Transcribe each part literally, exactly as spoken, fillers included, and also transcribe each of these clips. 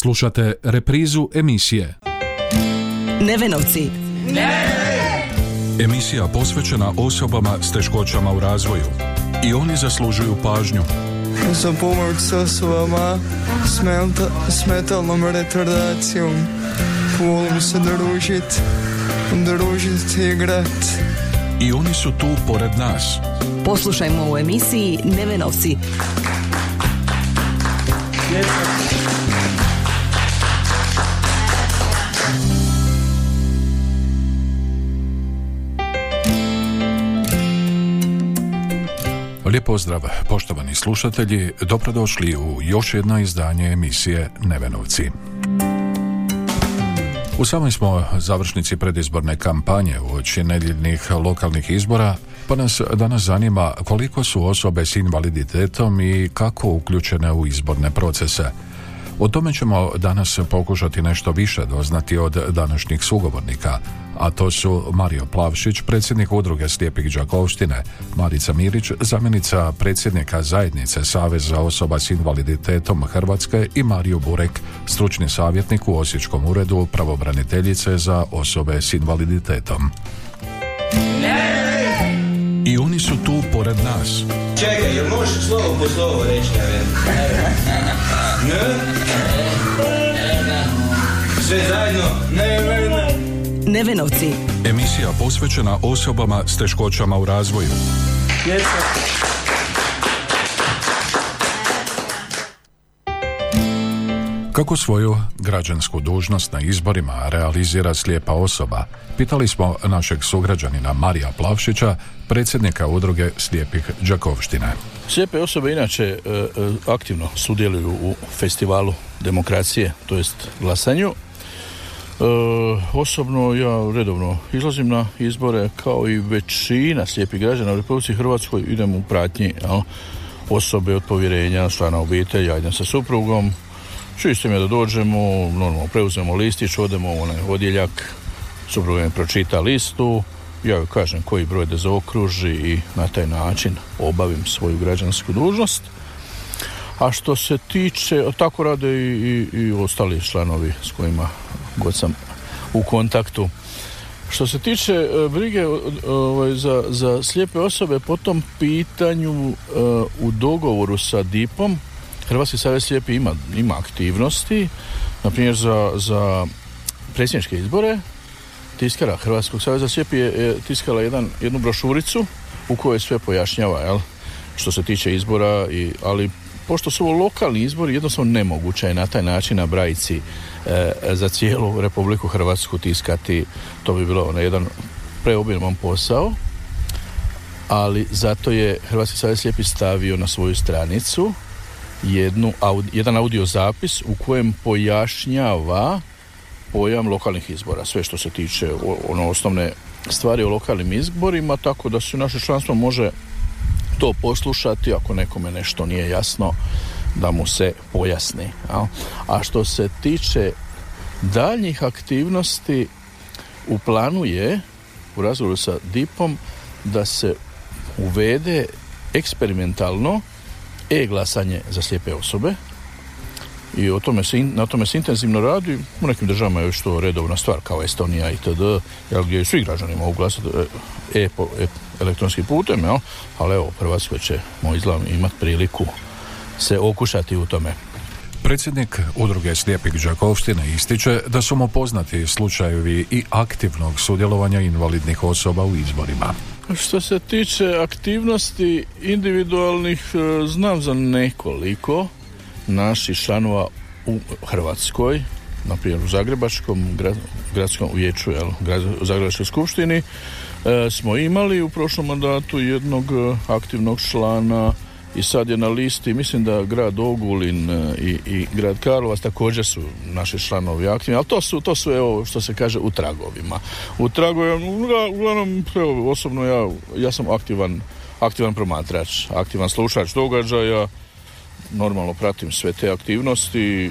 Slušate reprizu emisije Nevenovci. Ne! Emisija posvećena osobama s teškoćama u razvoju. I oni zaslužuju pažnju. Za pomoć s osobama s, menta, s metalnom retardacijom. Volim se družiti, družiti i igrati. I oni su tu pored nas. Poslušajmo u emisiji Nevenovci. Lijep pozdrav, poštovani slušatelji, dobrodošli u još jedno izdanje emisije Nevenovci. U samoj smo završnici predizborne kampanje uoči nedjeljnih lokalnih izbora, pa nas danas zanima koliko su osobe s invaliditetom i kako uključene u izborne procese. O tome ćemo danas pokušati nešto više doznati od današnjih sugovornika, a to su Mario Plavšić, predsjednik udruge Slijepih Đakovštine, Marica Mirić, zamjenica predsjednika Zajednice Save za osoba s invaliditetom Hrvatske i Marija Burek, stručni savjetnik u Osječkom uredu pravobraniteljice za osobe s invaliditetom. I oni su tu pored nas. Čekaj, jel možeš slovo po slovo reći? Sve zajedno. Nevenovci. Emisija posvećena osobama s teškoćama u razvoju. Kako svoju građansku dužnost na izborima realizira slijepa osoba, pitali smo našeg sugrađanina Marija Plavšića, predsjednika udruge Slijepih Đakovštine. Slijepe osobe inače aktivno sudjeluju u festivalu demokracije, to jest glasanju. E, osobno ja redovno izlazim na izbore kao i većina slijepih građana u Republici Hrvatskoj, idem u pratnji ja, osobe od povjerenja, člana obitelji, ja idem sa suprugom, čisto mi da dođemo, normalno preuzmemo listić, odemo u onaj odjeljak, supruga mi pročita listu, ja joj kažem koji broj da zaokruži i na taj način obavim svoju građansku dužnost. A što se tiče, tako rade i, i, i ostali članovi s kojima god sam u kontaktu. Što se tiče e, brige ovaj, za, za slijepe osobe, po tom pitanju e, u dogovoru sa D I P-om, Hrvatski savez slijepi ima, ima aktivnosti, naprimjer za, za predsjedničke izbore, tiskara Hrvatskog saveza slijepi je, je tiskala jedan, jednu brošuricu u kojoj sve pojašnjava, jel, što se tiče izbora, i, ali pošto su ovo lokalni izbori, jednostavno nemoguće je na taj način na brajici e, za cijelu Republiku Hrvatsku tiskati. To bi bilo ono, jedan preobiman posao, ali zato je Hrvatski savez slijepi stavio na svoju stranicu jednu, jedan audio zapis u kojem pojašnjava pojam lokalnih izbora, sve što se tiče ono, osnovne stvari o lokalnim izborima, tako da se naše članstvo može to poslušati, ako nekome nešto nije jasno, da mu se pojasni. A što se tiče daljnjih aktivnosti, u planu je, u razgovoru sa D I P-om, da se uvede eksperimentalno e-glasanje za slijepe osobe i o tome se, na tome se intenzivno radi. U nekim državama je još to redovna stvar, kao Estonija itd., gdje svi građani mogu glasati e, po, e, elektronskim putem, jel? Ali evo, Hrvatskoj ćemo izgleda imati priliku se okušati u tome. Predsjednik udruge Slijepih Đakovštine ističe da su mu poznati slučajevi i aktivnog sudjelovanja invalidnih osoba u izborima. Što se tiče aktivnosti individualnih, znam za nekoliko naših članova u Hrvatskoj, naprimjer u Zagrebačkom grad, gradskom vijeću, u Zagrebačkoj skupštini, e, smo imali u prošlom mandatu jednog aktivnog člana i sad je na listi, mislim da grad Ogulin i, i grad Karlovac također su naši članovi aktivni, ali to su, to su evo, što se kaže, u tragovima. U tragovima, uglavnom, evo, osobno ja, ja sam aktivan, aktivan promatrač, aktivan slušač događaja, normalno pratim sve te aktivnosti,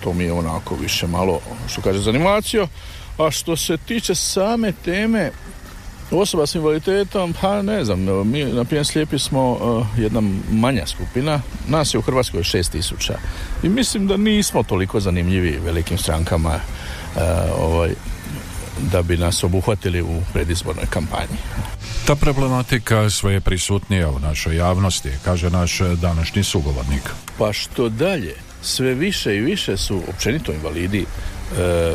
to mi je onako više malo, što kaže, zanimacija. A što se tiče same teme, Osoba s invaliditetom, pa ne znam, mi na primjer slijepi smo uh, jedna manja skupina, nas je u Hrvatskoj šest tisuća i mislim da nismo toliko zanimljivi velikim strankama uh, ovaj, da bi nas obuhvatili u predizbornoj kampanji. Ta problematika sve je prisutnija u našoj javnosti, kaže naš današnji sugovornik. Pa što dalje, sve više i više su općenito invalidi e,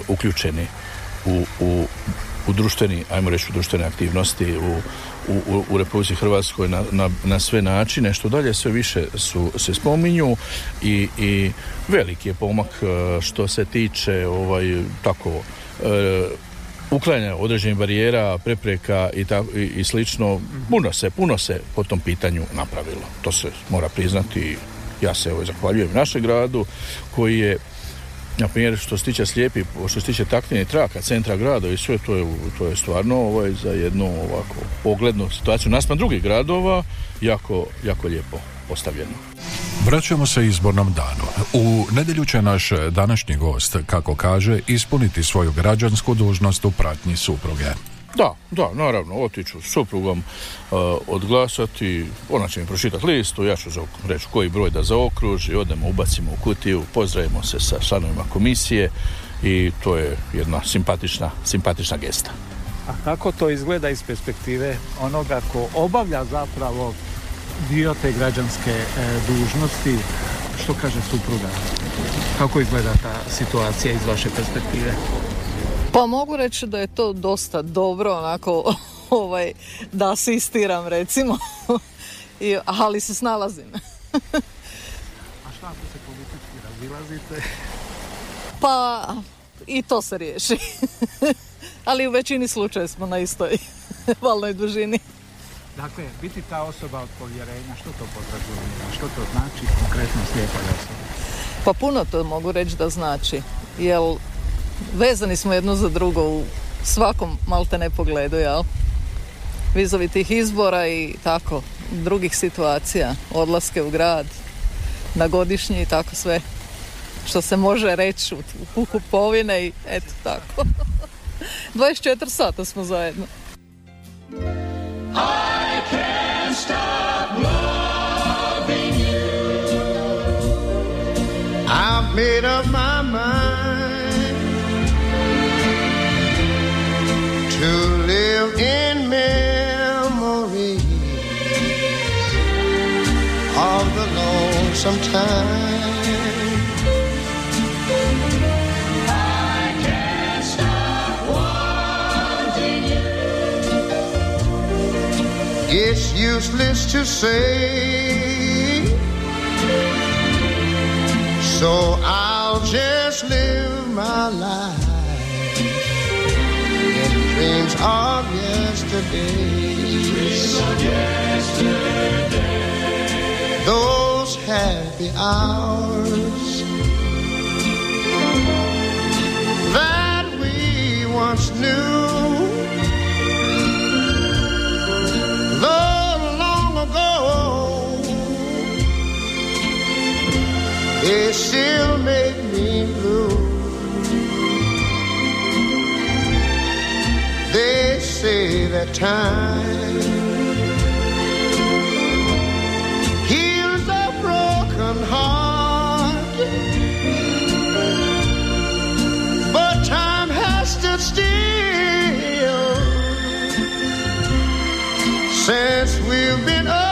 uključeni u, u, u društveni, ajmo reći u društvene aktivnosti u, u, u Republici Hrvatskoj na, na, na sve načine, što dalje sve više su, se spominju i, i veliki je pomak što se tiče ovaj, tako e, uklanjanje određenih barijera, prepreka i, ta, i, i slično, puno se, puno se po tom pitanju napravilo. To se mora priznati. Ja se evo zahvaljujem našem gradu koji je, na primjer, što se tiče slijepi, što se tiče taktilnih traka, centra grada i sve, to je, to je stvarno ovaj, za jednu ovako poglednu situaciju naspram drugih gradova jako, jako lijepo postavljeno. Vraćamo se izbornom danu. U nedjelju će naš današnji gost, kako kaže, ispuniti svoju građansku dužnost u pratnji supruge. Da, da, naravno, otiću s suprugom uh, odglasati, ona će mi pročitati listu, ja ću reći koji broj da zaokruži, odemo, ubacimo u kutiju, pozdravimo se sa članovima komisije i to je jedna simpatična, simpatična gesta. A kako to izgleda iz perspektive onoga ko obavlja zapravo dio te građanske e, dužnosti? Što kaže supruga? Kako izgleda ta situacija iz vaše perspektive? Pa mogu reći da je to dosta dobro, onako, ovaj, da asistiram, recimo, I, ali se snalazim. A šta ako se politički razilazite? Pa i to se riješi, ali u većini slučaja smo na istoj valnoj dužini. Dakle, biti ta osoba od povjerenja, što to podrazumijeva? Što to znači konkretno slijepoj osobi? Pa puno to mogu reći da znači, jer vezani smo jedno za drugo u svakom maltene pogledu, jel? Vizavi tih izbora i tako, drugih situacija, odlaske u grad, na godišnji i tako sve što se može reći u kupovine i eto tako. dvadeset četiri sata smo zajedno. I can't stop loving you. I've made up my mind to live in memory of the lonesome time. It's useless to say, so I'll just live my life in dreams of yesterday. Dreams of yesterday. Those happy hours that we once knew. They still make me blue. They say that time heals a broken heart, but time has stood still since we've been old.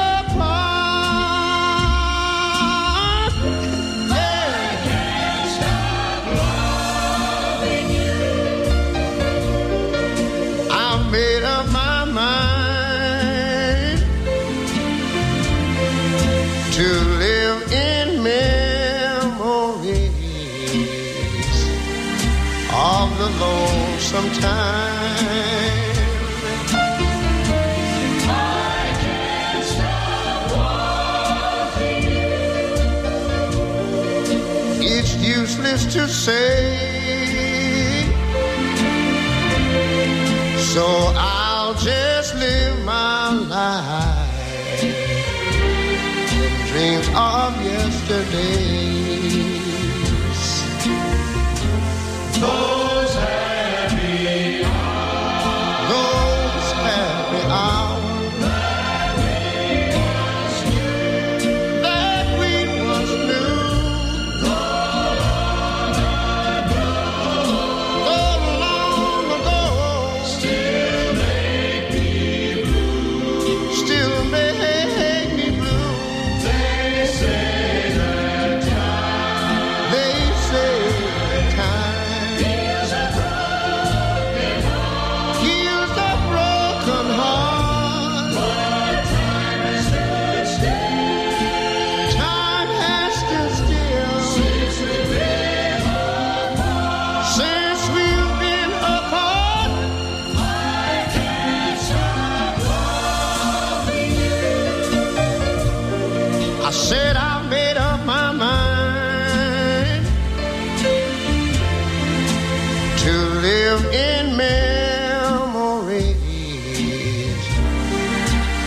Sometimes I can't stop wanting you. It's useless to say, so I'll just live my life in dreams of yesterdays. Those happy. Those happy. live in memories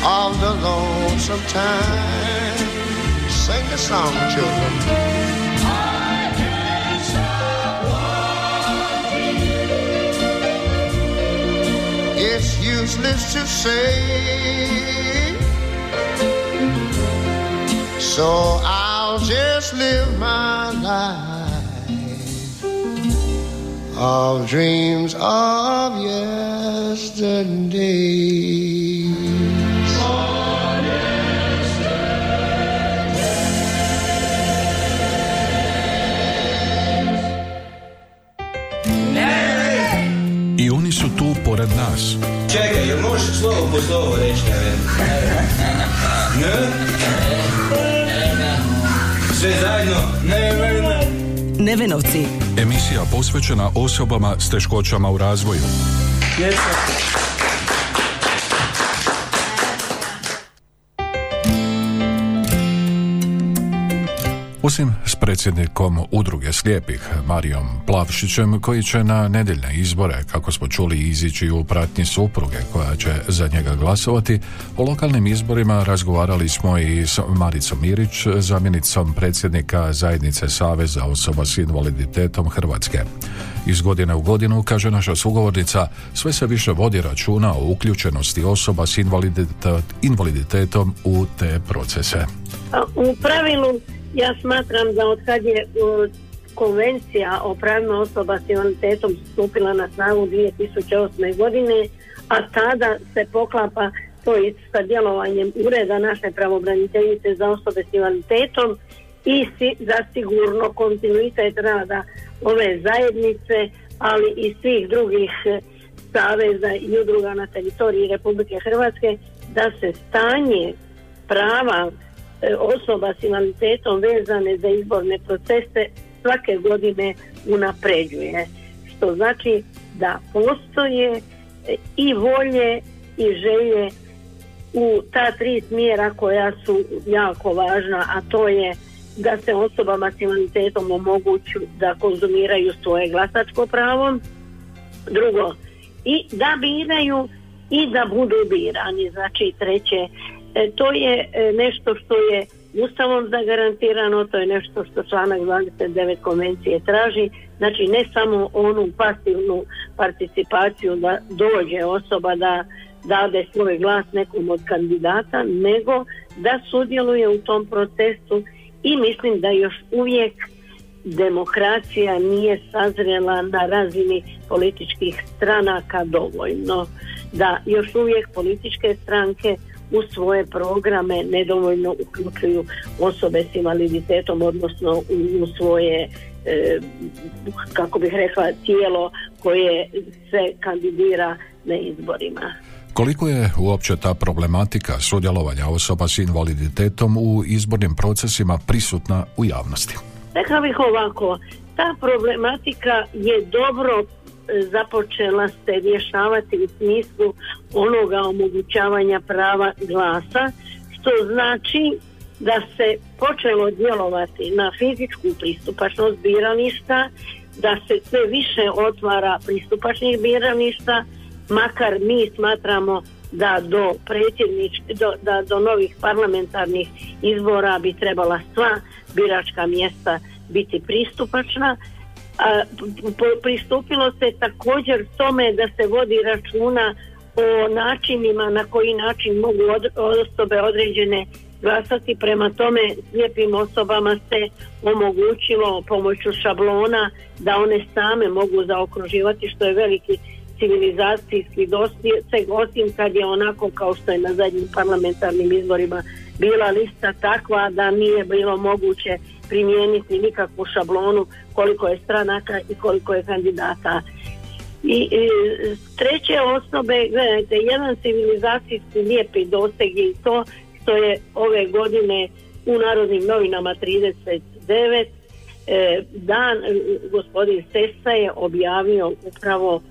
of the lonesome time. Sing the song, children. I can't stop wanting you. It's useless to say, so I'll just live my life of dreams of yesterday. Oh, yesterday. I oni su tu pored nas. Čekaj, jel možeš slovo po slovo reći? Ne? Sve zajedno, Nevenovci. Nevenovci. Emisija posvećena osobama s teškoćama u razvoju. Osim s predsjednikom udruge slijepih, Marijom Plavšićem, koji će na nedjeljne izbore, kako smo čuli, izići u pratnji supruge koja će za njega glasovati, o lokalnim izborima razgovarali smo i s Maricom Mirić, zamjenicom predsjednika Zajednice Save za osoba s invaliditetom Hrvatske. Iz godine u godinu, kaže naša sugovornica, sve se više vodi računa o uključenosti osoba s invaliditet, invaliditetom u te procese. U pravilu ja smatram da od kad je uh, konvencija o pravima osoba s invaliditetom stupila na snagu dvije tisuće osme. godine, a tada se poklapa to i sa djelovanjem ureda naše pravobraniteljice za osobe s invaliditetom i si, zasigurno kontinuitet rada ove zajednice, ali i svih drugih saveza i udruga na teritoriji Republike Hrvatske, da se stanje prava osoba s invaliditetom vezane za izborne procese svake godine unapređuje. Što znači da postoje i volje i želje u ta tri smjera koja su jako važna, a to je da se osobama s invaliditetom omogući da konzumiraju svoje glasačko pravo, drugo, i da biraju i da budu birani, znači treće. E, to je e, nešto što je Ustavom zagarantirano, to je nešto što članak dvadeset devet konvencije traži, znači ne samo onu pasivnu participaciju da dođe osoba da dade svoj glas nekom od kandidata, nego da sudjeluje u tom procesu i mislim da još uvijek demokracija nije sazrela na razini političkih stranaka dovoljno, da još uvijek političke stranke u svoje programe nedovoljno uključuju osobe s invaliditetom, odnosno u svoje, e, kako bih rekla, tijelo koje se kandidira na izborima. Koliko je uopće ta problematika sudjelovanja osoba s invaliditetom u izbornim procesima prisutna u javnosti? Rekla bih ovako, ta problematika je dobro započela se rješavati u smislu onoga omogućavanja prava glasa, što znači da se počelo djelovati na fizičku pristupačnost birališta, da se sve više otvara pristupačnih birališta, makar mi smatramo da do predsjedničkih, do, da do novih parlamentarnih izbora bi trebala sva biračka mjesta biti pristupačna. A, pristupilo se također tome da se vodi računa o načinima na koji način mogu od, osobe određene glasati, prema tome slijepim osobama se omogućilo pomoću šablona da one same mogu zaokruživati, što je veliki civilizacijski doseg, osim kad je onako kao što je na zadnjim parlamentarnim izborima bila lista takva da nije bilo moguće primijeniti nikakvu šablonu koliko je stranaka i koliko je kandidata. I, i treće osobe, gledajte, jedan civilizacijski lijepi doseg je to što je ove godine u Narodnim novinama trideset devet e, dan gospodin Sesa je objavio upravo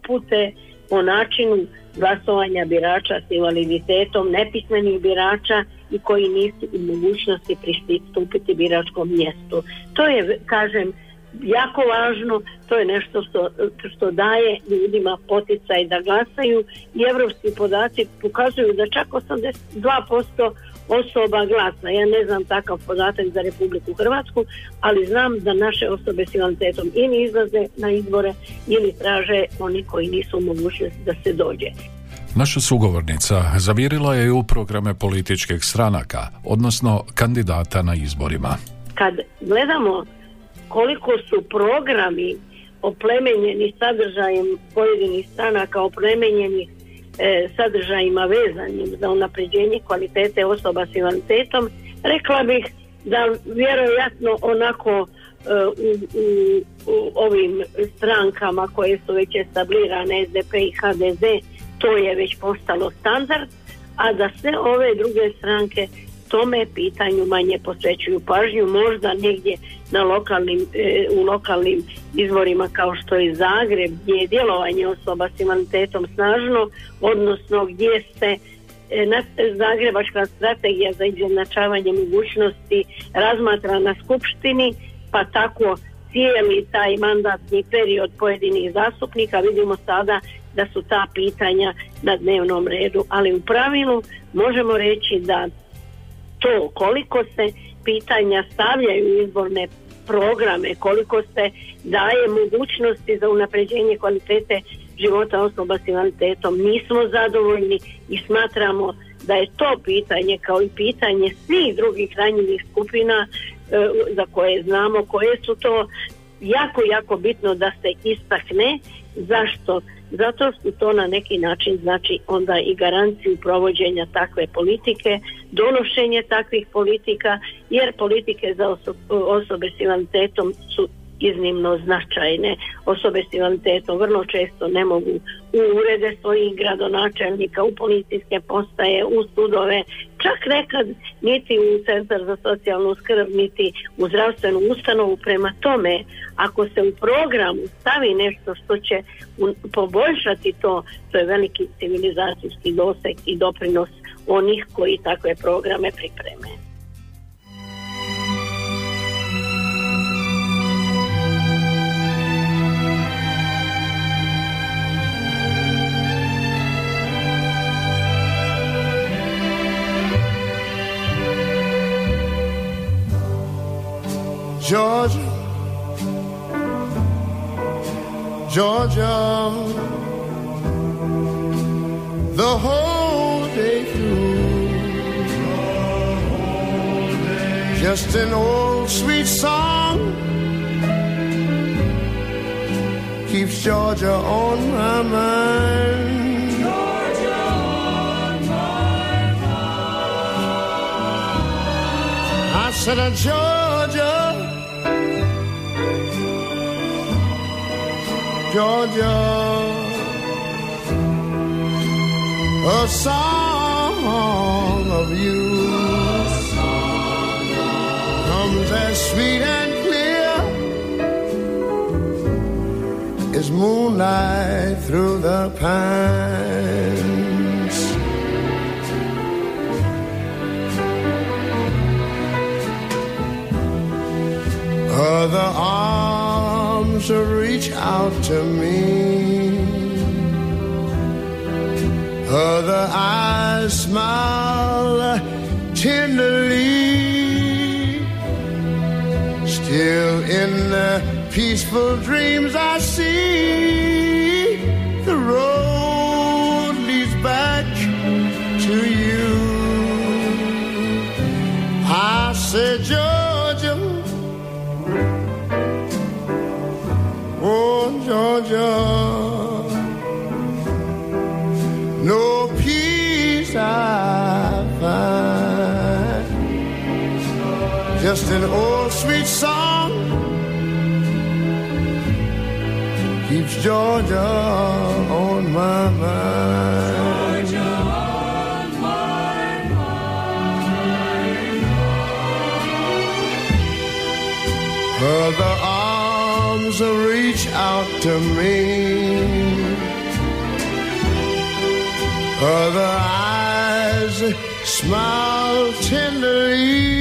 upute o načinu glasovanja birača s invaliditetom, nepismenih birača i koji nisu u mogućnosti pristupiti biračkom mjestu. To je, kažem, jako važno, to je nešto što, što daje ljudima poticaj da glasaju, i evropski podaci pokazuju da čak osamdeset dva posto osoba glasa. Ja ne znam takav podatak za Republiku Hrvatsku, ali znam da naše osobe s invaliditetom ili izlaze na izbore ili traže oni koji nisu u mogućnosti da se dođe. Naša sugovornica zavirila je u programe političkih stranaka, odnosno kandidata na izborima. Kad gledamo koliko su programi oplemenjeni sadržajem pojedinih stranaka, oplemenjeni e, sadržajima vezanim za unapređenje kvalitete osoba s invaliditetom, rekla bih da vjerojatno onako e, u, u, u ovim strankama koje su već establirane, S D P i H D Z, to je već postalo standard, a da sve ove druge stranke tome pitanju manje posvećuju pažnju, možda negdje na lokalnim, e, u lokalnim izvorima kao što je Zagreb, gdje je djelovanje osoba s invaliditetom snažno, odnosno gdje se e, na, Zagrebačka strategija za izjednačavanje mogućnosti razmatra na skupštini, pa tako cijeli taj mandatni period pojedinih zastupnika vidimo sada da su ta pitanja na dnevnom redu, ali u pravilu možemo reći da to koliko se pitanja stavljaju u izborne programe, koliko se daje mogućnosti za unapređenje kvalitete života osoba s invaliditetom, nismo zadovoljni i smatramo da je to pitanje, kao i pitanje svih drugih ranjivih skupina za koje znamo koje su, to jako, jako bitno da se istakne. Zašto? Zato što to na neki način znači onda i garanciju provođenja takve politike, donošenje takvih politika, jer politike za oso- osobe s invaliditetom su iznimno značajne. Osobe s invaliditetom vrlo često ne mogu u urede svojih gradonačelnika, u policijske postaje, u sudove, čak nekad niti u centar za socijalnu skrb, niti u zdravstvenu ustanovu. Prema tome, ako se u programu stavi nešto što će poboljšati to, to je veliki civilizacijski doseg i doprinos onih koji takve programe pripreme. Georgia, Georgia, the whole day through, the whole day. Just an old sweet song keeps Georgia on my mind. Georgia on my mind. I said, a Georgia. Georgia, a song of you, a song of comes as sweet and clear as moonlight through the pines. Other arms to reach out to me, other eyes smile tenderly. Still in the peaceful dreams I see, the road leads back to you. I said, Georgia, oh, Georgia, no peace I find. Just an old sweet song keeps Georgia on my mind. Georgia on my mind. Other arms reach out to me, other eyes smile tenderly.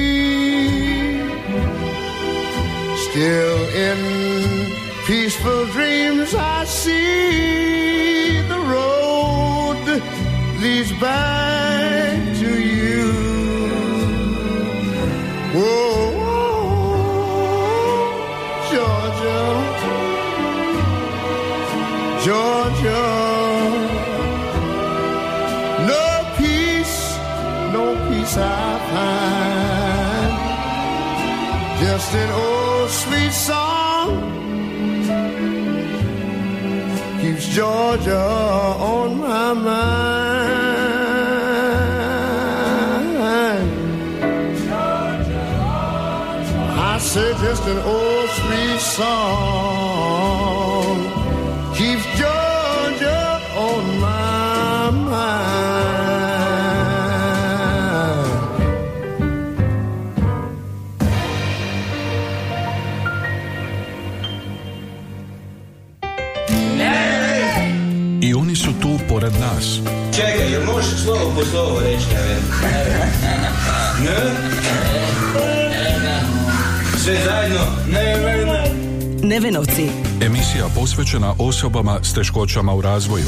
Still in peaceful dreams I see the road leads back to you. Whoa, whoa, Georgia, Georgia. No peace, no peace I find, just an old sweet song keeps Georgia on my mind. Georgia, I say just an old sweet song keeps Georgia on my mind. Yeah. I oni su tu pored nas. Čekaj, jel možeš slovo po slovo reći? Sve zajedno. Nevenovci. Emisija posvećena osobama s teškoćama u razvoju.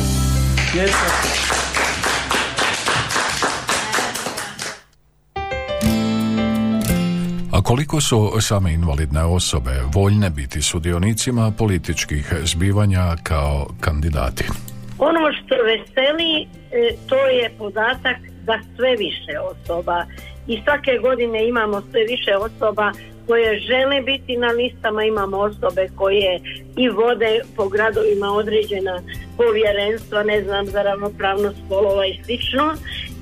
A koliko su same invalidne osobe voljne biti sudionicima političkih zbivanja kao kandidati? Ono što veseli, to je podatak da sve više osoba, i svake godine imamo sve više osoba koje žele biti na listama, imamo osobe koje i vode po gradovima određena povjerenstva, ne znam, za ravnopravnost spolova i slično.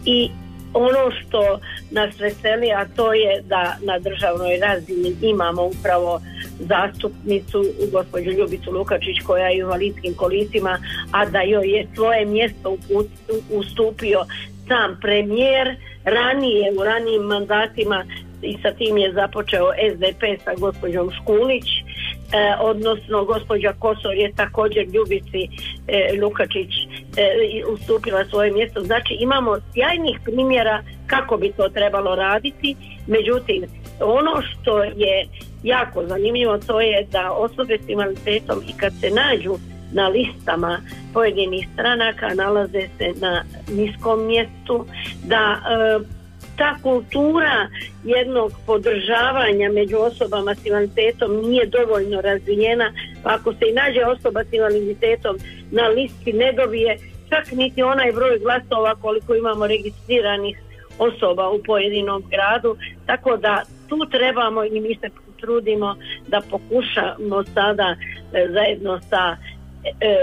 I ono što nas veseli, a to je da na državnoj razini imamo upravo zastupnicu gospođu Ljubicu Lukačić, koja je u invalidskim kolicima, a da joj je svoje mjesto ustupio sam premijer ranije, u ranijim mandatima, i sa tim je započeo S D P sa gospođom Škulić, e, odnosno gospođa Kosor je također Ljubici e, Lukačić e, ustupila svoje mjesto. Znači imamo sjajnih primjera kako bi to trebalo raditi. Međutim, ono što je jako zanimljivo, to je da osobe s invaliditetom, i kad se nađu na listama pojedinih stranaka, nalaze se na niskom mjestu, da e, ta kultura jednog podržavanja među osobama s invaliditetom nije dovoljno razvijena, pa ako se i nađe osoba s invaliditetom na listi, ne dobije čak niti onaj broj glasova koliko imamo registriranih osoba u pojedinom gradu, tako da tu trebamo, i mi se trudimo da pokušamo sada zajedno sa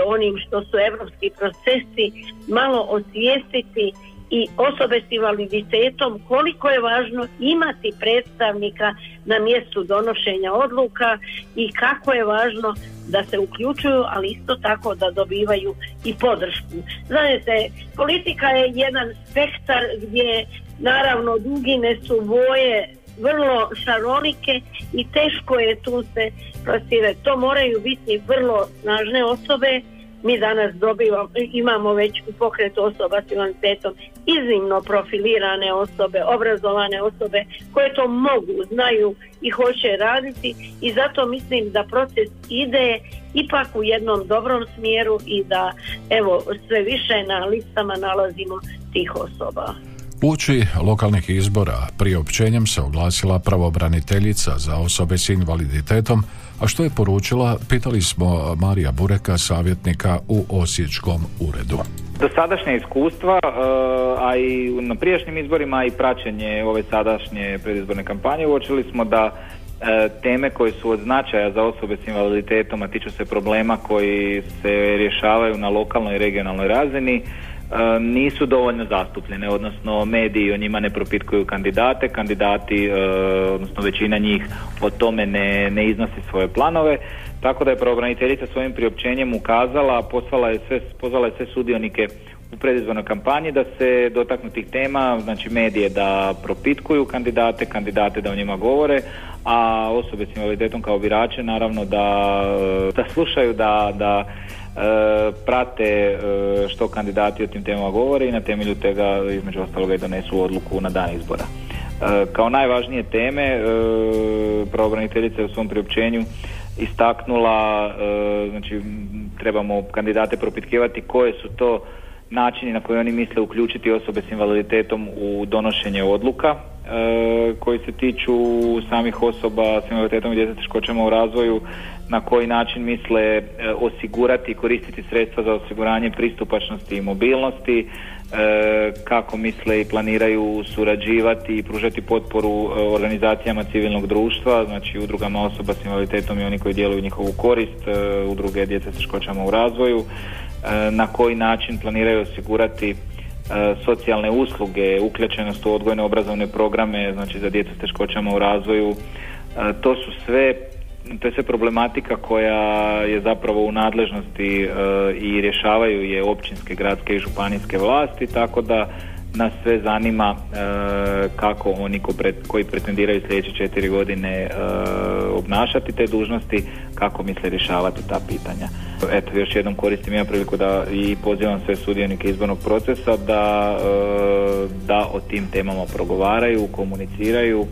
onim što su evropski procesi malo osvijestiti i osobe s invaliditetom koliko je važno imati predstavnika na mjestu donošenja odluka i kako je važno da se uključuju, ali isto tako da dobivaju i podršku. Znate, politika je jedan spektar gdje naravno dugine su boje vrlo šarolike i teško je tu se plasirati. To moraju biti vrlo snažne osobe. Mi danas dobivamo, imamo već u pokretu osoba s invaliditetom iznimno profilirane osobe, obrazovane osobe koje to mogu, znaju i hoće raditi, i zato mislim da proces ide ipak u jednom dobrom smjeru i da evo sve više na listama nalazimo tih osoba. Uoči lokalnih izbora priopćenjem se oglasila pravobraniteljica za osobe s invaliditetom, a što je poručila, pitali smo Marija Bureka, savjetnika u Osječkom uredu. Dosadašnja iskustva, a i na prijašnjim izborima, a i praćenje ove sadašnje predizborne kampanje, uočili smo da teme koje su od značaja za osobe s invaliditetom, a tiču se problema koji se rješavaju na lokalnoj i regionalnoj razini, nisu dovoljno zastupljene, odnosno mediji o njima ne propitkuju kandidate, kandidati, odnosno većina njih o tome ne, ne iznosi svoje planove, tako da je pravobraniteljica svojim priopćenjem ukazala, pozvala je sve, pozvala je sve sudionike u predizbornoj kampanji da se dotaknu tih tema, znači medije da propitkuju kandidate, kandidate da o njima govore, a osobe s invaliditetom kao birače naravno da, da slušaju, da, da e, prate e, što kandidati o tim temama govore i na temelju tega između ostaloga i donesu odluku na dan izbora. Kao najvažnije teme pravobraniteljica je u svom priopćenju istaknula, znači trebamo kandidate propitkivati koje su to načini na koje oni misle uključiti osobe s invaliditetom u donošenje odluka koji se tiču samih osoba s invaliditetom i djece s teškoćama u razvoju, na koji način misle osigurati i koristiti sredstva za osiguranje pristupačnosti i mobilnosti, kako misle i planiraju surađivati i pružati potporu organizacijama civilnog društva, znači udrugama osoba s invaliditetom i oni koji djeluju njihovu korist, udruge djece s teškoćama u razvoju, na koji način planiraju osigurati socijalne usluge, uključenost u odgojne obrazovne programe, znači za djecu s teškoćama u razvoju. To su sve, to je sve problematika koja je zapravo u nadležnosti i rješavaju je općinske, gradske i županijske vlasti, tako da nas sve zanima kako oni koji pretendiraju sljedeće četiri godine obnašati te dužnosti, kako misle rješavati ta pitanja. Eto, još jednom koristim ja priliku da i pozivam sve sudionike izbornog procesa da, da o tim temama progovaraju, komuniciraju,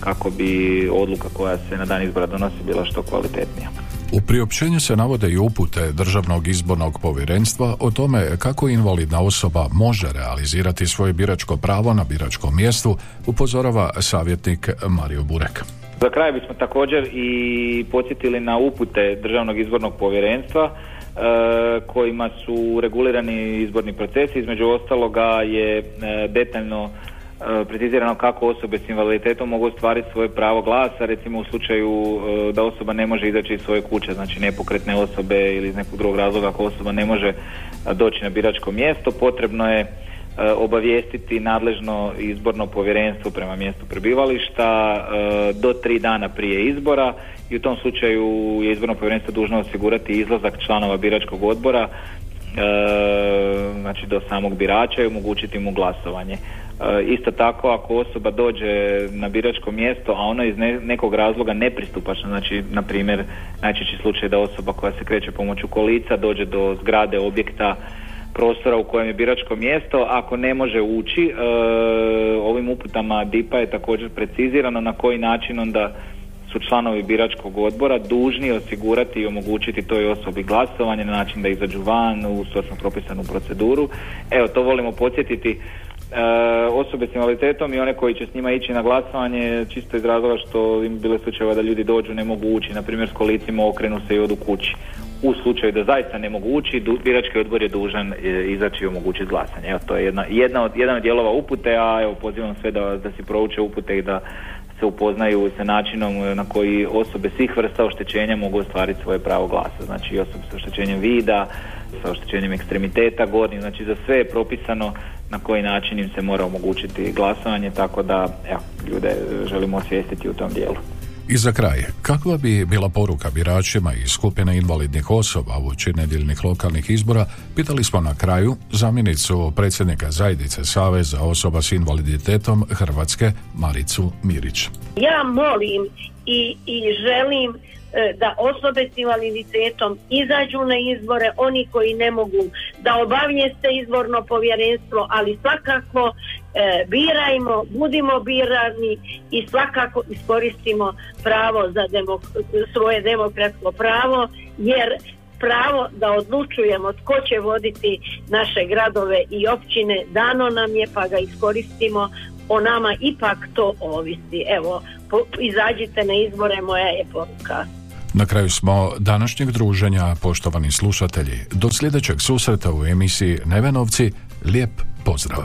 kako bi odluka koja se na dan izbora donosi bila što kvalitetnija. U priopćenju se navode i upute Državnog izbornog povjerenstva o tome kako invalidna osoba može realizirati svoje biračko pravo na biračkom mjestu, upozorava savjetnik Mario Bureka. Za kraj bismo također i podsjetili na upute Državnog izbornog povjerenstva kojima su regulirani izborni procesi. Između ostaloga je detaljno precizirano kako osobe s invaliditetom mogu ostvariti svoje pravo glasa, recimo u slučaju da osoba ne može izaći iz svoje kuće, znači nepokretne osobe ili iz nekog drugog razloga ako osoba ne može doći na biračko mjesto, potrebno je obavijestiti nadležno izborno povjerenstvo prema mjestu prebivališta do tri dana prije izbora i u tom slučaju je izborno povjerenstvo dužno osigurati izlazak članova biračkog odbora, znači do samog birača, i omogućiti mu glasovanje. Isto tako, ako osoba dođe na biračko mjesto, a ono iz nekog razloga nepristupačno, znači na primjer najčešći slučaj da osoba koja se kreće pomoću kolica dođe do zgrade, objekta, prostora u kojem je biračko mjesto, ako ne može ući, ovim uputama D I P-a je također precizirano na koji način onda su članovi biračkog odbora dužni osigurati i omogućiti toj osobi glasovanje na način da izađu van u točno propisanu proceduru. Evo, to volimo podsjetiti osobe s invaliditetom i one koji će s njima ići na glasovanje, čisto iz razloga što im bile slučajeva da ljudi dođu, ne mogu ući, na primjer s kolicima, okrenu se i odu kući. U slučaju da zaista ne mogu ući, birački odbor je dužan izaći i omogućiti glasanje. Evo, to je jedna, jedna, od, jedan od dijelova upute, a evo, pozivam sve da, da si prouče upute i da se upoznaju sa načinom na koji osobe svih vrsta oštećenja mogu ostvariti svoje pravo glasa. Znači i osobe sa oštećenjem vida, sa oštećenjem ekstremiteta gornjih, znači za sve je propisano na koji način im se mora omogućiti glasovanje, tako da evo, ljude želimo osvijestiti u tom dijelu. I za kraj, kakva bi bila poruka biračima i skupine invalidnih osoba u oči nedjeljnih lokalnih izbora, pitali smo na kraju zamjenicu predsjednika Zajednice Save za osoba s invaliditetom Hrvatske, Maricu Mirić. Ja molim i, i želim da osobe s invaliditetom izađu na izbore, oni koji ne mogu, da obavijeste izborno povjerenstvo, ali svakako e, birajmo, budimo birani i svakako iskoristimo pravo za demok, svoje demokratsko pravo, jer pravo da odlučujemo tko će voditi naše gradove i općine dano nam je, pa ga iskoristimo, o nama ipak to ovisi. Evo, po, izađite na izbore, moja je poruka. Na kraju smo današnjeg druženja, poštovani slušatelji. Do sljedećeg susreta u emisiji Nevenovci, lijep pozdrav.